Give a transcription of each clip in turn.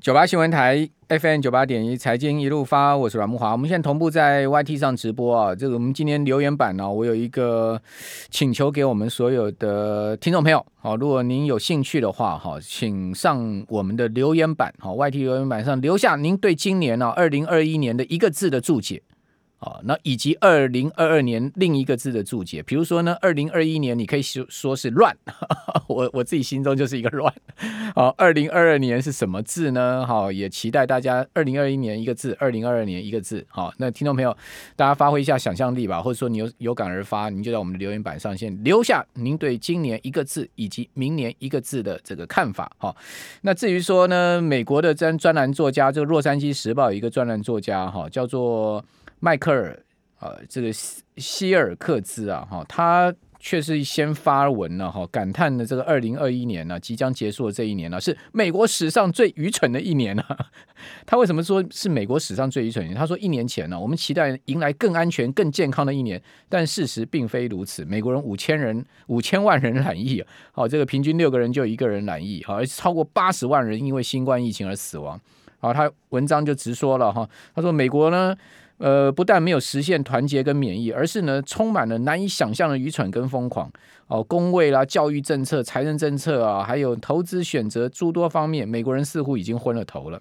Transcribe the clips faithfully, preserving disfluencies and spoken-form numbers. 九八新闻台 F M 九八点一财经一路发，我是阮慕骅。我们现在同步在 Y T 上直播啊。这个我们今天留言板呢、啊，我有一个请求给我们所有的听众朋友，好、哦，如果您有兴趣的话，哈、哦，请上我们的留言板，好、哦、，Y T 留言板上留下您对今年啊二零二一年的一个字的注解。哦、那以及二零二二年另一个字的注解，比如说呢，二零二一年你可以说是乱，我我自己心中就是一个乱。好、哦，二零二二年是什么字呢？好、哦，也期待大家二零二一年一个字，二零二二年一个字。好、哦，那听众朋友，大家发挥一下想象力吧，或者说你有有感而发，您就在我们的留言板上先留下您对今年一个字以及明年一个字的这个看法。好、哦，那至于说呢，美国的专专栏作家，这个《洛杉矶时报》有一个专栏作家，哈、哦，叫做迈克尔，呃，这个希尔克兹啊，哈、哦，他却是先发文了、啊、哈，感叹的这个二零二一年呢、啊，即将结束的这一年呢、啊，是美国史上最愚蠢的一年啊。他为什么说是美国史上最愚蠢的一年？他说一年前呢、啊，我们期待迎来更安全、更健康的一年，但事实并非如此。美国人五千人、五千万人染疫、啊，好、哦，这个平均六个人就一个人染疫，好、哦，而超过八十万人因为新冠疫情而死亡。好、哦，他文章就直说了哈、哦，他说美国呢。呃，不但没有实现团结跟免疫，而是呢充满了难以想象的愚蠢跟疯狂哦，工位啦、教育政策、财政政策啊，还有投资选择诸多方面，美国人似乎已经昏了头了。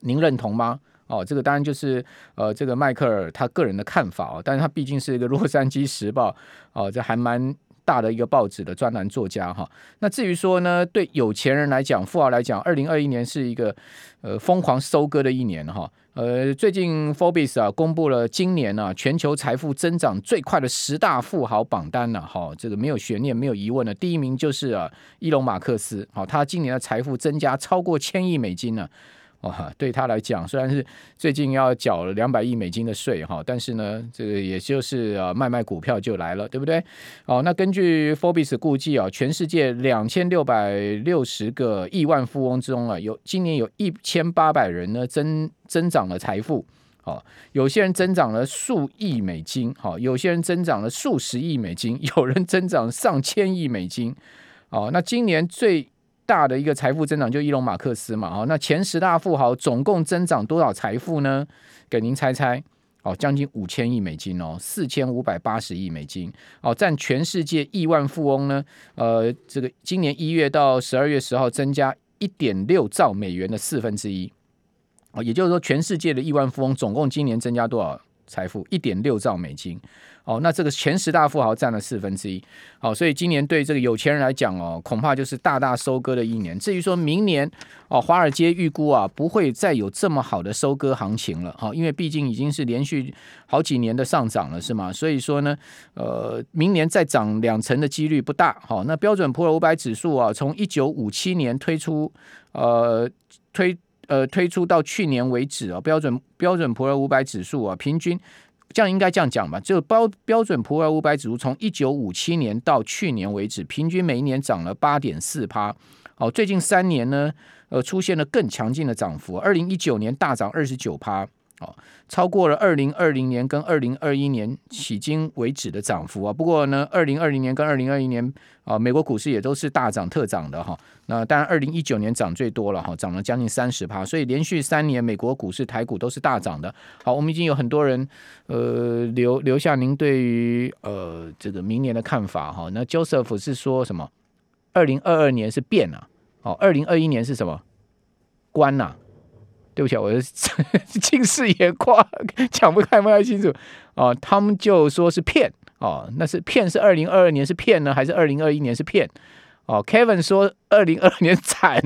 您认同吗？哦，这个当然就是呃，这个迈克尔他个人的看法哦，但是他毕竟是一个《洛杉矶时报》哦，这还蛮大的一个报纸的专栏作家哈。那至于说呢，对有钱人来讲、富豪来讲，二零二一年是一个呃疯狂收割的一年哈。呃，最近 Forbes 啊公布了今年啊全球财富增长最快的十大富豪榜单了、啊、哈、哦，这个没有悬念、没有疑问的，第一名就是啊伊隆马克斯，好、哦，他今年的财富增加超过千亿美金呢、啊，哦，对他来讲虽然是最近要缴两百亿美金的税哈、哦，但是呢，这个也就是啊卖卖股票就来了，对不对？哦，那根据 Forbes 估计啊，全世界两千六百六十个亿万富翁之中啊，有今年有一千八百人呢增。增长了财富、哦、有些人增长了数亿美金、哦、有些人增长了数十亿美金，有人增长上千亿美金、哦、那今年最大的一个财富增长就伊隆马克斯嘛、哦、那前十大富豪总共增长多少财富呢？给您猜猜哦，将近五千亿美金哦，四千五百八十亿美金哦，占全世界亿万富翁呢，呃，这个今年一月到十二月十号增加一点六兆美元的四分之一。也就是说，全世界的亿万富翁总共今年增加多少财富？一点六兆美金。哦，那这个前十大富豪占了四分之一。好、哦，所以今年对这个有钱人来讲哦，恐怕就是大大收割的一年。至于说明年哦，华尔街预估啊，不会再有这么好的收割行情了。好、哦，因为毕竟已经是连续好几年的上涨了，是吗？所以说呢，呃，明年再涨两成的几率不大。好、哦，那标准普尔五百指数啊，从一九五七年推出，呃，推。呃，推出到去年为止啊、哦，标准标准普尔五百指数啊，平均这样应该这样讲吧，就标标准普尔五百指数从一九五七年到去年为止，平均每一年涨了八点四趴。哦，最近三年呢，呃，出现了更强劲的涨幅，二零一九年大涨二十九趴。哦，超过了二零二零年跟二零二一年迄今为止的涨幅啊。不过呢，二零二零年跟二零二一年啊，美国股市也都是大涨特涨的哈、啊。那当然，二零一九年涨最多了哈、啊，涨了将近三十趴，所以连续三年美国股市、台股都是大涨的。好，我们已经有很多人呃留留下您对于呃这个明年的看法哈、啊。那 Joseph 是说什么？二零二二年是变啊，哦，二零二一年是什么？关啊。对不起，我近视眼挂，讲不太不太清楚哦。他们就说是骗哦，那是骗是二零二二年是骗呢，还是二零二一年是骗？哦 ，Kevin 说二零二二年惨，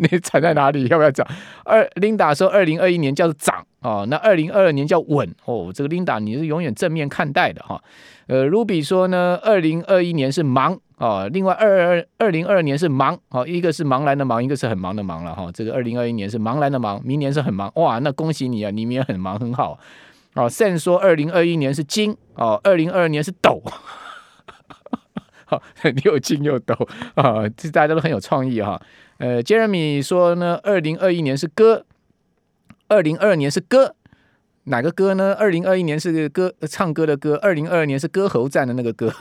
你惨在哪里？要不要涨？二 Linda 说二零二一年叫涨哦，那二零二二年叫稳哦。这个 Linda 你是永远正面看待的哈、哦。呃 ，Ruby 说呢，二零二一年是忙。哦，另外二二零二二年是忙，哦，一个是茫然的忙，一个是很忙的忙了哈、哦。这个二零二一年是茫然的忙，明年是很忙，哇，那恭喜你啊，你明年很忙很好。哦 ，Sam 说二零二一年是金，哦，二零二二年是抖，好、哦，又金又抖啊，这、哦、大家都很有创意哈、哦。呃 ，Jeremy 说呢，二零二一年是歌，二零二二年是歌。哪个歌呢？二零二一年是歌唱歌的歌，二零二二年是歌喉战的那个歌。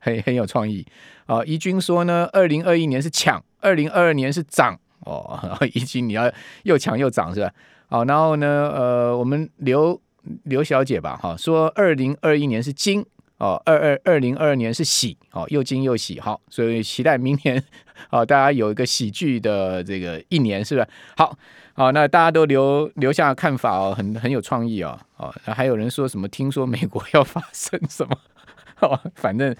很很有创意啊！怡君说呢，二零二一年是抢，二零二二年是涨，哦，然后宜君你要又强又涨是吧？好，然后呢，呃，我们刘刘小姐吧，哈，说二零二一年是金哦，二二二零二二年是喜哦，又金又喜，好，所以期待明年哦，大家有一个喜剧的这个一年，是吧？好，好，那大家都留留下看法哦，很很有创意哦，哦，还有人说什么听说美国要发生什么，哦，反正。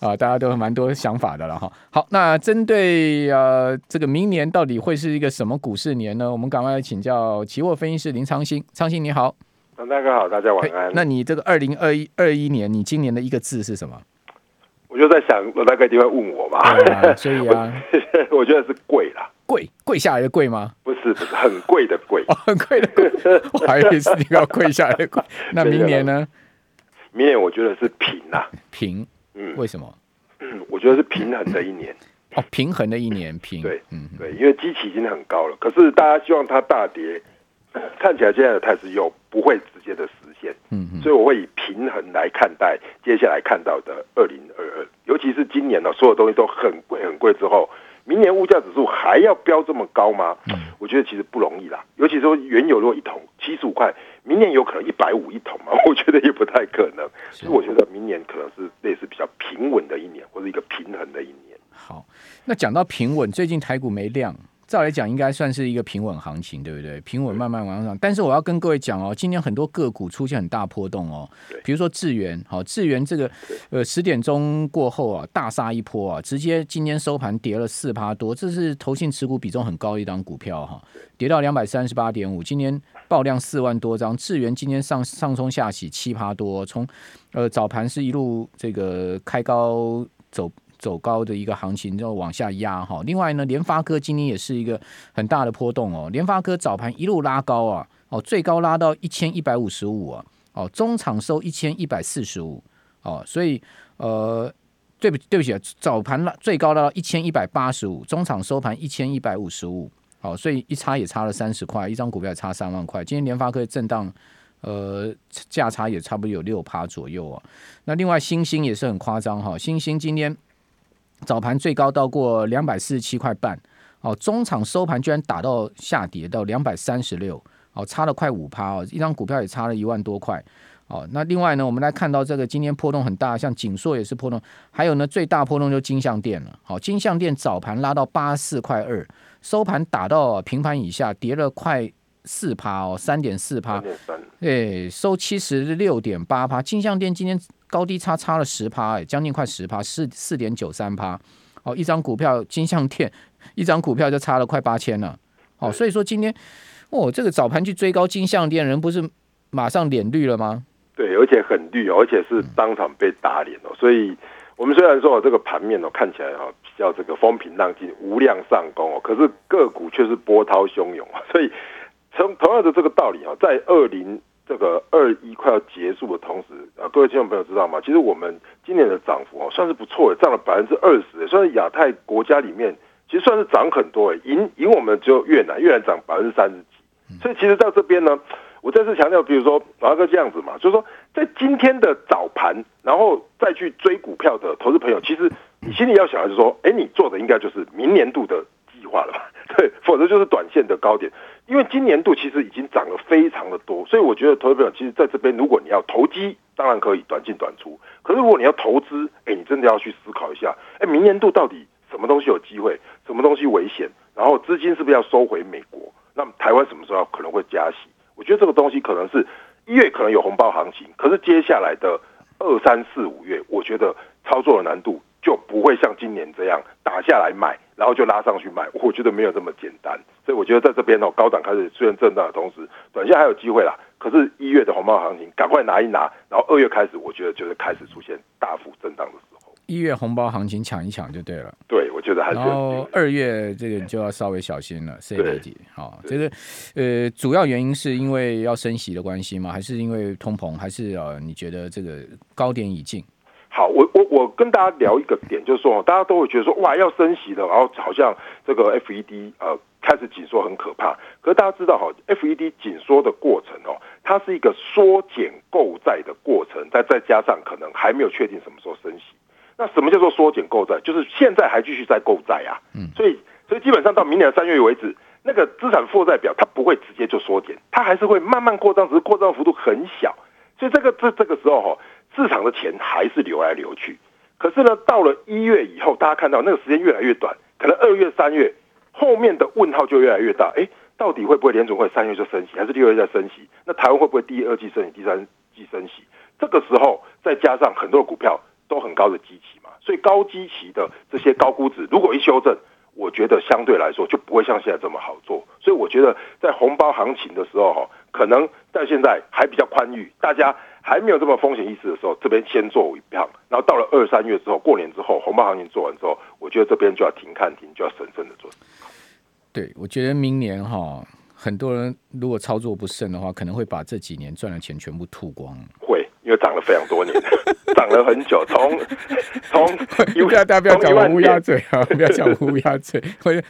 啊，大家都蛮多想法的了哈。好，那针对呃这个明年到底会是一个什么股市年呢？我们赶快请教期货分析师林昌兴，昌兴你好。那大家好，大家晚安。那你这个二零二一二一年，你今年的一个字是什么？我就在想，我大概就会问我嘛。啊、所以啊，我觉得是贵啦。贵跪下来的跪吗？不是，不是很贵的贵、哦，很贵的贵。我还以为是你要跪下来的跪。那明年呢？明年我觉得是平啦，平。嗯，为什么？嗯，我觉得是平衡的一年。哦，平衡的一年，平对，嗯对，因为基期已经很高了，可是大家希望它大跌，看起来现在的态势又不会直接的实现，嗯嗯，所以我会以平衡来看待接下来看到的二零二二，尤其是今年呢、啊，所有东西都很贵很贵之后，明年物价指数还要飙这么高吗？嗯，我觉得其实不容易啦，尤其说原油如果一桶七十五块。明年有可能一百五一桶嘛？我觉得也不太可能，所以我觉得明年可能是类似比较平稳的一年，或者一个平衡的一年。好，那讲到平稳，最近台股没量，照来讲应该算是一个平稳行情，对不对？平稳慢慢往上，但是我要跟各位讲哦，今年很多个股出现很大波动哦，比如说智原，好、哦，智原这个呃十点钟过后啊，大杀一波啊，直接今天收盘跌了四趴多，这是投信持股比重很高的一档股票哈、哦。跌到 两百三十八点五， 今天爆量四万多张，智原今天上上冲下洗七趴多，从呃早盘是一路这个开高走走高的一个行情，就往下压哈。另外呢，联发科今天也是一个很大的波动哦，联发科早盘一路拉高啊，哦最高拉到一千一百五十五啊，哦中场收一千一百四十五哦，所以呃。对不对不起，早盘最高到一千一百八十五，中场收盘一千一百五十五，好，所以一差也差了三十块，一张股票也差三万块。今天联发科震荡，呃，价差也差不多有六趴左右啊。那另外星星也是很夸张哈，星星今天早盘最高到过两百四十七块半，哦，中场收盘居然打到下跌到两百三十六，哦，差了快五趴哦，一张股票也差了一万多块。哦，那另外呢，我们来看到这个今天波动很大，像景硕也是波动，还有呢最大波动就金像电了。好、哦，金像电早盘拉到八四块二，收盘打到平盘以下，跌了快四趴哦，三点四趴，对，收七十六点八趴。金像电今天高低差差了十趴，哎，将近快十趴，四四点九三趴。哦，一张股票金像电一张股票就差了快八千了。哦，所以说今天哦，这个早盘去追高金像电人不是马上脸绿了吗？对，而且很绿哦，而且是当场被打脸哦，所以我们虽然说、哦、这个盘面哦看起来哦比较这个风平浪静、无量上攻哦，可是个股却是波涛汹涌啊，所以从同样的这个道理哦，在二零这个二一快要结束的同时啊，各位听众朋友知道吗？其实我们今年的涨幅哦算是不错的，涨了百分之二十，算是亚太国家里面其实算是涨很多诶，赢赢我们只有越南，越南涨百分之三十几，所以其实到这边呢。我再次强调，比如说老哥这样子嘛，就是说在今天的早盘，然后再去追股票的投资朋友，其实你心里要想的是说，哎，你做的应该就是明年度的计划了嘛，对，否则就是短线的高点。因为今年度其实已经涨了非常的多，所以我觉得投资朋友其实在这边，如果你要投机，当然可以短进短出，可是如果你要投资，哎，你真的要去思考一下，哎，明年度到底什么东西有机会，什么东西危险，然后资金是不是要收回美国？那么台湾什么时候可能会加息？我觉得这个东西可能是一月可能有红包行情，可是接下来的二三四五月，我觉得操作的难度就不会像今年这样打下来买，然后就拉上去买，我觉得没有这么简单。所以我觉得在这边哦，高档开始出现震荡的同时，短线还有机会啦。可是，一月的红包行情赶快拿一拿，然后二月开始，我觉得就是开始出现大幅震荡的时候。一月红包行情抢一抢就对了，对，我觉得还是。然后二月这个就要稍微小心了，谁理解？好，这个呃，主要原因是因为要升息的关系吗？还是因为通膨？还是呃，你觉得这个高点已近？好，我我我跟大家聊一个点，就是说，大家都会觉得说，哇，要升息了，然后好像这个 F E D 呃开始紧缩很可怕。可是大家知道哈 ，F E D 紧缩的过程哦，它是一个缩减购债的过程，再再加上可能还没有确定什么时候升息。那什么叫做缩减购债？就是现在还继续在购债啊，所以所以基本上到明年的三月为止，那个资产负债表它不会直接就缩减，它还是会慢慢扩张，只是扩张幅度很小。所以这个这这个时候哈，市场的钱还是流来流去。可是呢，到了一月以后，大家看到那个时间越来越短，可能二月、三月后面的问号就越来越大。哎，到底会不会联准会三月就升息，还是六月再升息？那台湾会不会第二季升息、第三季升息？这个时候再加上很多的股票都很高的基期嘛，所以高基期的这些高估值，如果一修正，我觉得相对来说就不会像现在这么好做。所以我觉得在红包行情的时候，可能在现在还比较宽裕，大家还没有这么风险意识的时候，这边先做一趟，然后到了二三月之后，过年之后，红包行情做完之后，我觉得这边就要停看停，就要审慎的做。对，我觉得明年哈，很多人如果操作不慎的话，可能会把这几年赚的钱全部吐光。会，因为涨了非常多年，涨了很久，从从不要大家不要讲我乌鸦嘴啊，不要讲我乌鸦嘴。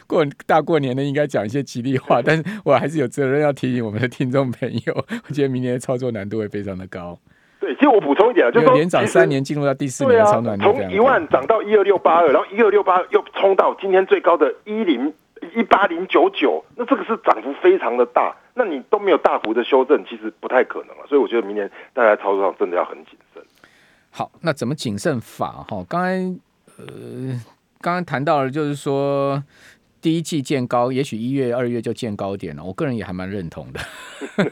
过大过年的应该讲一些吉利话，但是我还是有责任要提醒我们的听众朋友，我觉得明年的操作难度会非常的高。对，其实我补充一点，就是连涨三年进入到第四年的超暖，从一万涨到一二六八二，然后一二六八又冲到今天最高的一零。一八零九九，那这个是涨幅非常的大，那你都没有大幅的修正，其实不太可能了。所以我觉得明年大家操作上真的要很谨慎。好，那怎么谨慎法？哈，刚才呃，刚刚谈到了，就是说第一季见高，也许一月、二月就见高点了。我个人也还蛮认同的，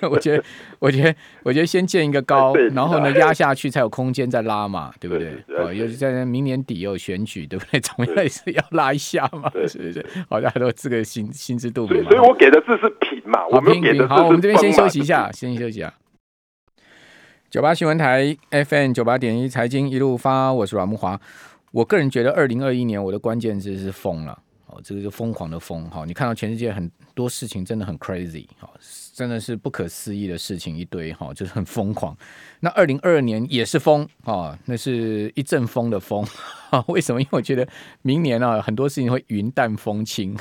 我觉得，我觉得，我觉得先见一个高，然后呢压下去才有空间再拉嘛，对不对？哦，尤其在明年底有选举，对不对？总要是要拉一下嘛，是不是？好，大家都这个心心知肚明嘛。所以我给的字是平嘛，我们给的字是崩嘛。好，我们这边先休息一下，先休息一下。九八新闻台 F M 九八点一财经一路发，我是阮慕骅。我个人觉得，二零二一年我的关键字是疯了。这个就疯狂的疯，你看到全世界很多事情真的很 crazy， 真的是不可思议的事情一堆，就是很疯狂。那二零二二年也是疯，那是一阵疯的疯。为什么？因为我觉得明年啊，很多事情会云淡风轻。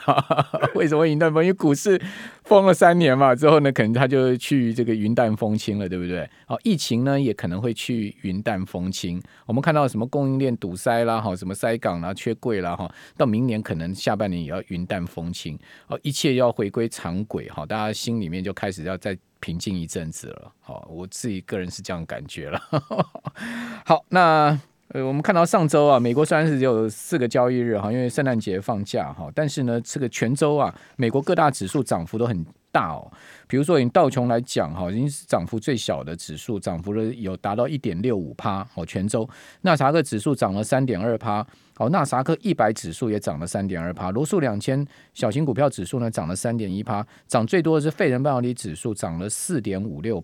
为什么云淡风轻？因为股市疯了三年嘛，之后呢，可能它就去这个云淡风轻了，对不对？疫情呢，也可能会去云淡风轻。我们看到什么供应链堵塞啦，什么塞港啦、缺柜啦，到明年可能下半年也要云淡风轻，一切要回归常轨，大家心里面就开始要再平静一阵子了。我自己个人是这样感觉了。好，那。呃，我们看到上周啊，美国虽然是只有四个交易日哈，因为圣诞节放假哈，但是呢，这个全周啊，美国各大指数涨幅都很大哦。比如说以道琼来讲哈，已经是涨幅最小的指数，涨幅有达到 百分之一点六五 哦，全周。纳斯达克指数涨了 百分之三点二， 哦，纳斯达克一百指数也涨了 百分之三点二， 罗素两千小型股票指数呢涨了 百分之三点一， 涨最多的是费城半导体指数涨了 百分之四点五六。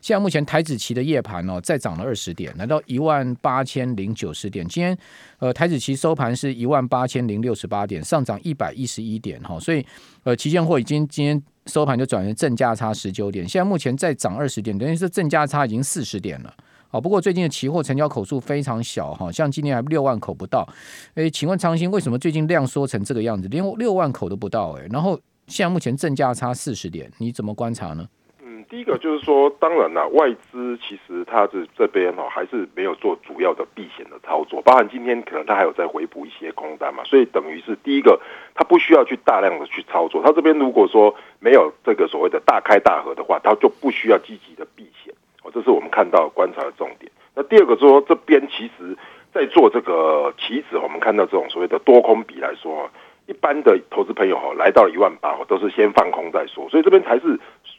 现在目前台指期的夜盘哦，再涨了二十点，来到一万八千零九十点。今天呃台指期收盘是一万八千零六十八点，上涨一百一十一点哈，哦，所以呃期现货已经今天收盘就转成正价差十九点，现在目前再涨二十点，等于是正价差已经四十点了。哦，不过最近的期货成交口数非常小，哦，像今天还六万口不到。诶，请问长兴为什么最近量缩成这个样子，连六万口都不到，欸，然后现在目前正价差四十点，你怎么观察呢？嗯，第一个就是说，当然啦，外资其实它这这边，哦，还是没有做主要的避险的操作，包含今天可能它还有在回补一些空单嘛，所以等于是第一个，它不需要去大量的去操作，它这边如果说没有这个所谓的大开大合的话，它就不需要积极的避险。这是我们看到观察的重点。那第二个说，这边其实在做这个期指，我们看到这种所谓的多空比来说，一般的投资朋友来到一万八，都是先放空再说，所以这边才是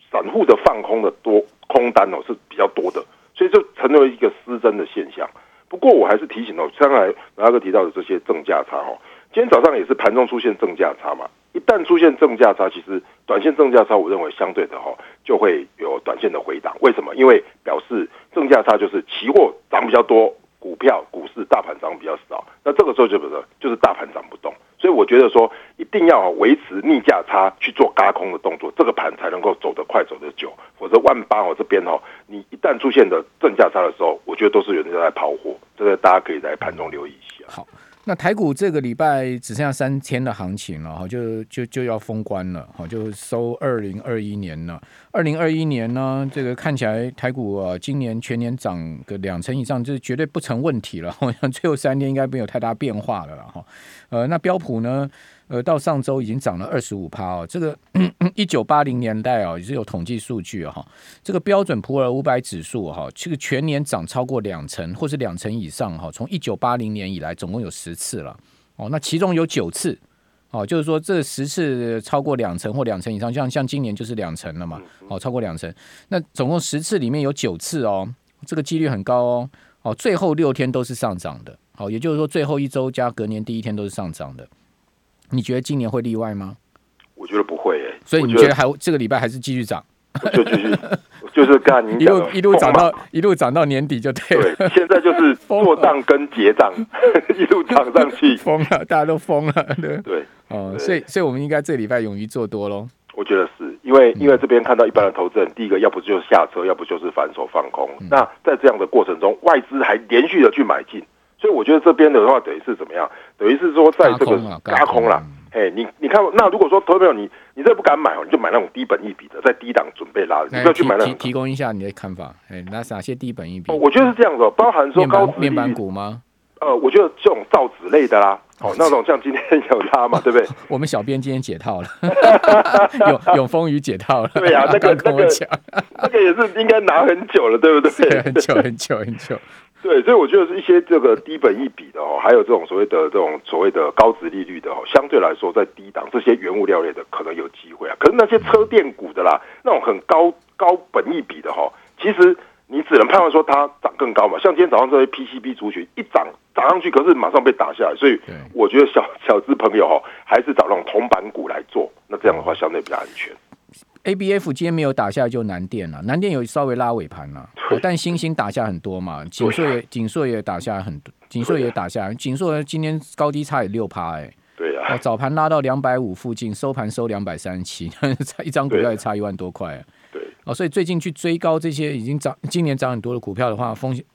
散户的放空的多空单哦是比较多的，所以就成为一个失真的现象。不过我还是提醒哦，刚才老大哥提到的这些正价差哦，今天早上也是盘中出现正价差嘛。一旦出现正价差，其实短线正价差，我认为相对的哈，就会有短线的回档。为什么？因为表示正价差就是期货涨比较多，股票股市大盘涨比较少。那这个时候就不是就是大盘涨不动。所以我觉得说，一定要维持逆价差去做轧空的动作，这个盘才能够走得快走得久。否则万八哦这边哦，你一旦出现的正价差的时候，我觉得都是有人在抛货。这个大家可以在盘中留意一下。好。那台股这个礼拜只剩下三天的行情了，就就就要封关了，就收二零二一年了。二零二一年呢，这个看起来台股啊，今年全年涨个两成以上，就是绝对不成问题了。我想最后三天应该没有太大变化了啦。呃，那标普呢？呃，到上周已经涨了 百分之二十五、哦、这个一九八零年代、哦、也是有统计数据、哦、这个标准普尔五百指数、哦、这个全年涨超过两成或是两成以上、哦、从一九八零年以来总共有十次了、哦、那其中有九次、哦、就是说这十次超过两成或两成以上， 像, 像今年就是两成了嘛、哦、超过两成，那总共十次里面有九次哦，这个几率很高哦，哦最后六天都是上涨的、哦、也就是说最后一周加隔年第一天都是上涨的。你觉得今年会例外吗？我觉得不会、欸、所以你觉得还这个礼拜还是继续涨？就继续，就是刚才您讲的一路涨到一路涨到年底就对了。对，现在就是做账跟结账一路涨上去，疯了，大家都疯了，对对哦、呃，所以所以我们应该这礼拜勇于做多喽。我觉得是因为因为这边看到一般的投资人，第一个要不就是下车，要不就是反手放空。嗯、那在这样的过程中，外资还连续的去买进。所以我觉得这边的话，等于是怎么样？等于是说，在这个轧空了，哎，你你看，那如果说投资朋友你你这不敢买哦，你就买那种低本益比的，在低档准备拉的，你不要去买那种。提供一下你的看法，哎，那哪些低本益比？哦，我觉得是这样的，包含说高殖利率面板股吗？呃，我觉得这种造纸类的啦，哦，那种像今天有拉嘛，对不对？我们小编今天解套了，有有风雨解套了，对呀、啊，那个那个那个也是应该拿很久了，对不对？很久很久很久。对，所以我觉得是一些这个低本益比的哦，还有这种所谓的这种所谓的高殖利率的哦，相对来说在低档这些原物料类的可能有机会啊。可是那些车电股的啦，那种很高高本益比的哦，其实你只能判断说它涨更高嘛。像今天早上这些 P C B 族群一涨涨上去，可是马上被打下来，所以我觉得小小资朋友哦，还是找那种铜板股来做，那这样的话相对比较安全。A B F 今天没有打下就南电了，南电有稍微拉尾盘了、哦，但星星打下很多嘛，景硕也景硕也打下很多，景硕也打下，景硕今天高低差也六趴哎，对啊，哦、早盘拉到两百五附近，收盘收两百三十七，一张股票也差一万多块、啊，对、哦，所以最近去追高这些已经涨今年涨很多的股票的话，风险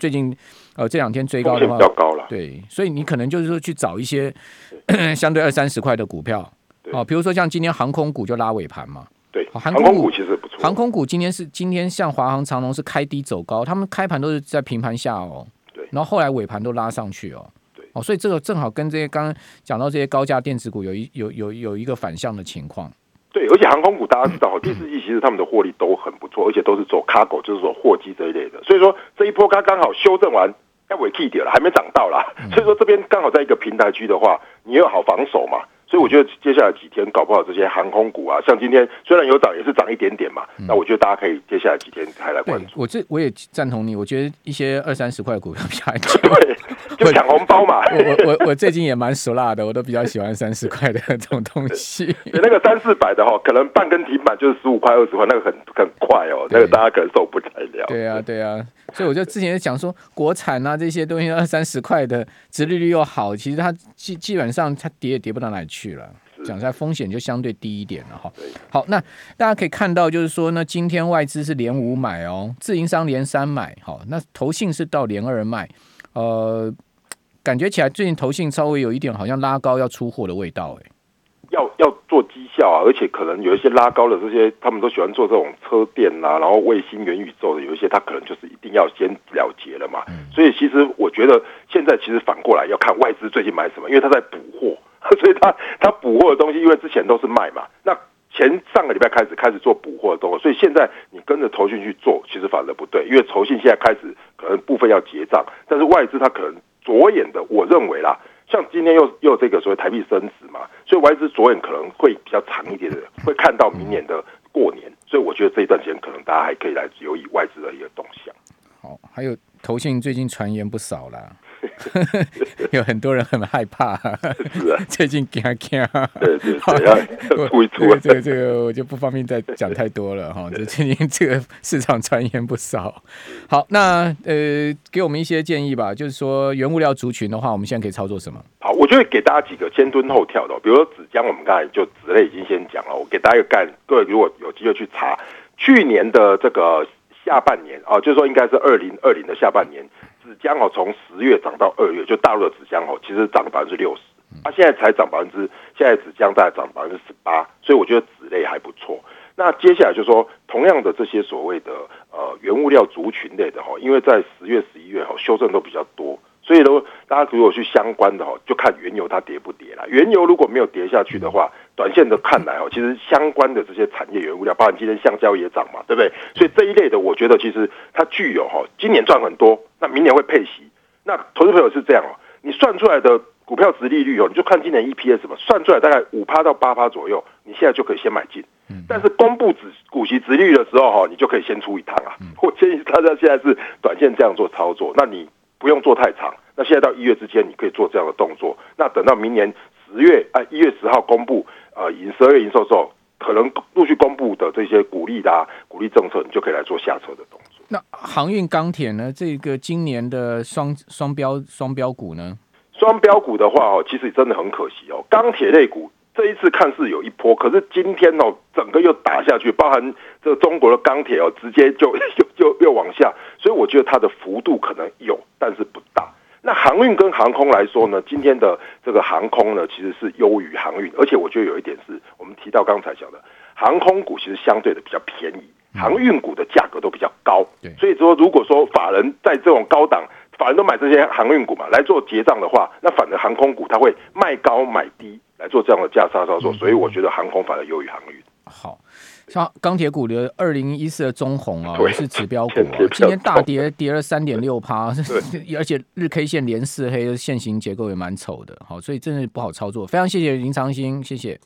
最近呃这两天追高的话比较高了，对，所以你可能就是说去找一些对相对二三十块的股票，哦，比如说像今天航空股就拉尾盘嘛。对，航空股其实不错。航空股今天是今天像华航、长荣是开低走高，他们开盘都是在平盘下哦。对，然后后来尾盘都拉上去哦。对，哦，所以这个正好跟这些刚刚讲到这些高价电子股有一有有有一个反向的情况。对，而且航空股大家知道，第四季其实他们的获利都很不错，而且都是走 cargo， 就是走货机这一类的。所以说这一波刚刚好修正完，要尾气点了，还没涨到啦。所以说这边刚好在一个平台区的话，你又好防守嘛。所以我觉得接下来几天搞不好这些航空股啊，像今天虽然有涨，也是涨一点点嘛、嗯。那我觉得大家可以接下来几天还来关注。我这我也赞同你，我觉得一些二三十块的股票比较安全，就抢红包嘛。我我我最近也蛮熟辣的，我都比较喜欢三十块的这种东西。对，那个三四百的哈、哦，可能半根停板就是十五块、二十块，那个很很快哦，那个大家可能受不太了。对啊，对啊。所以我就之前讲说，国产啊这些东西二三十块的，殖利率又好，其实它基基本上它跌也跌不到哪里去。去了，讲在风险就相对低一点了哈。好，那大家可以看到，就是说呢，今天外资是连五买哦，自营商连三买，好，那投信是到连二卖，呃，感觉起来最近投信稍微有一点好像拉高要出货的味道、欸，要要做绩效啊，而且可能有一些拉高的这些，他们都喜欢做这种车电啦、啊，然后卫星元宇宙的，有一些他可能就是一定要先了结了嘛。所以其实我觉得现在其实反过来要看外资最近买什么，因为他在补货。所以他他补货的东西，因为之前都是卖嘛，那前上个礼拜开始开始做补货的动作，所以现在你跟着投信去做，其实反而不对，因为投信现在开始可能部分要结账，但是外资他可能着眼的，我认为啦，像今天又又这个所谓台币升值嘛，所以外资着眼可能会比较长一点的，会看到明年的过年，所以我觉得这一段时间可能大家还可以来留意外资的一个动向。好，还有投信最近传言不少啦。有很多人很害怕、啊，最近怕怕，对对对，吐一吐。这个这个我就不方便再讲太多了哈。最近这个市场传言不少。好，那呃，给我们一些建议吧，就是说原物料族群的话，我们现在可以操作什么？好，我就会给大家几个先蹲后跳的，比如说纸浆，我们刚才就纸类已经先讲了，我给大家一个概念，各位如果有机会去查去年的这个下半年啊，就是说应该是二零二零的下半年。纸浆哦，从十月涨到二月，就大陆的纸浆哦，其实涨了百分之六十，它现在才涨百分之，现在纸浆大概涨百分之十八，所以我觉得纸类还不错。那接下来就说，同样的这些所谓的呃原物料族群类的哈、哦，因为在十月、十一月哈、哦、修正都比较多，所以如果大家如果去相关的哦，就看原油它跌不跌啦。原油如果没有跌下去的话，短线的看来哦，其实相关的这些产业原物料，包含今天橡胶也涨嘛，对不对？所以这一类的，我觉得其实它具有哈、哦，今年赚很多，那明年会配息。那投资朋友是这样哦，你算出来的股票殖利率哦，你就看今年 E P S 嘛，算出来大概 百分之五 到 百分之八 左右，你现在就可以先买进。但是公布股息殖利率的时候哈，你就可以先出一趟啊。我建议大家现在是短线这样做操作，那你不用做太长。那现在到一月之间，你可以做这样的动作。那等到明年十月啊，一月十号公布呃，十二月营收之后，可能陆续公布的这些鼓励的、啊、鼓励政策，你就可以来做下车的动作。那航运钢铁呢？这个今年的双双标双标股呢？双标股的话哦，其实真的很可惜哦。钢铁类股这一次看似有一波，可是今天哦，整个又打下去，包含这个中国的钢铁哦，直接就又又又往下。所以我觉得它的幅度可能有，但是不大。那航运跟航空来说呢，今天的这个航空呢，其实是优于航运，而且我觉得有一点是我们提到刚才讲的，航空股其实相对的比较便宜，航运股的价格都比较高，所以说如果说法人在这种高档，法人都买这些航运股嘛来做结账的话，那反而航空股它会卖高买低来做这样的价差操作，所以我觉得航空反而优于航运。好，像钢铁股的二零一四的中红啊，是指标股、啊，今天大跌跌了三点六趴，而且日 K 线连四黑，线形结构也蛮丑的，好，所以真的不好操作。非常谢谢林长兴，谢谢。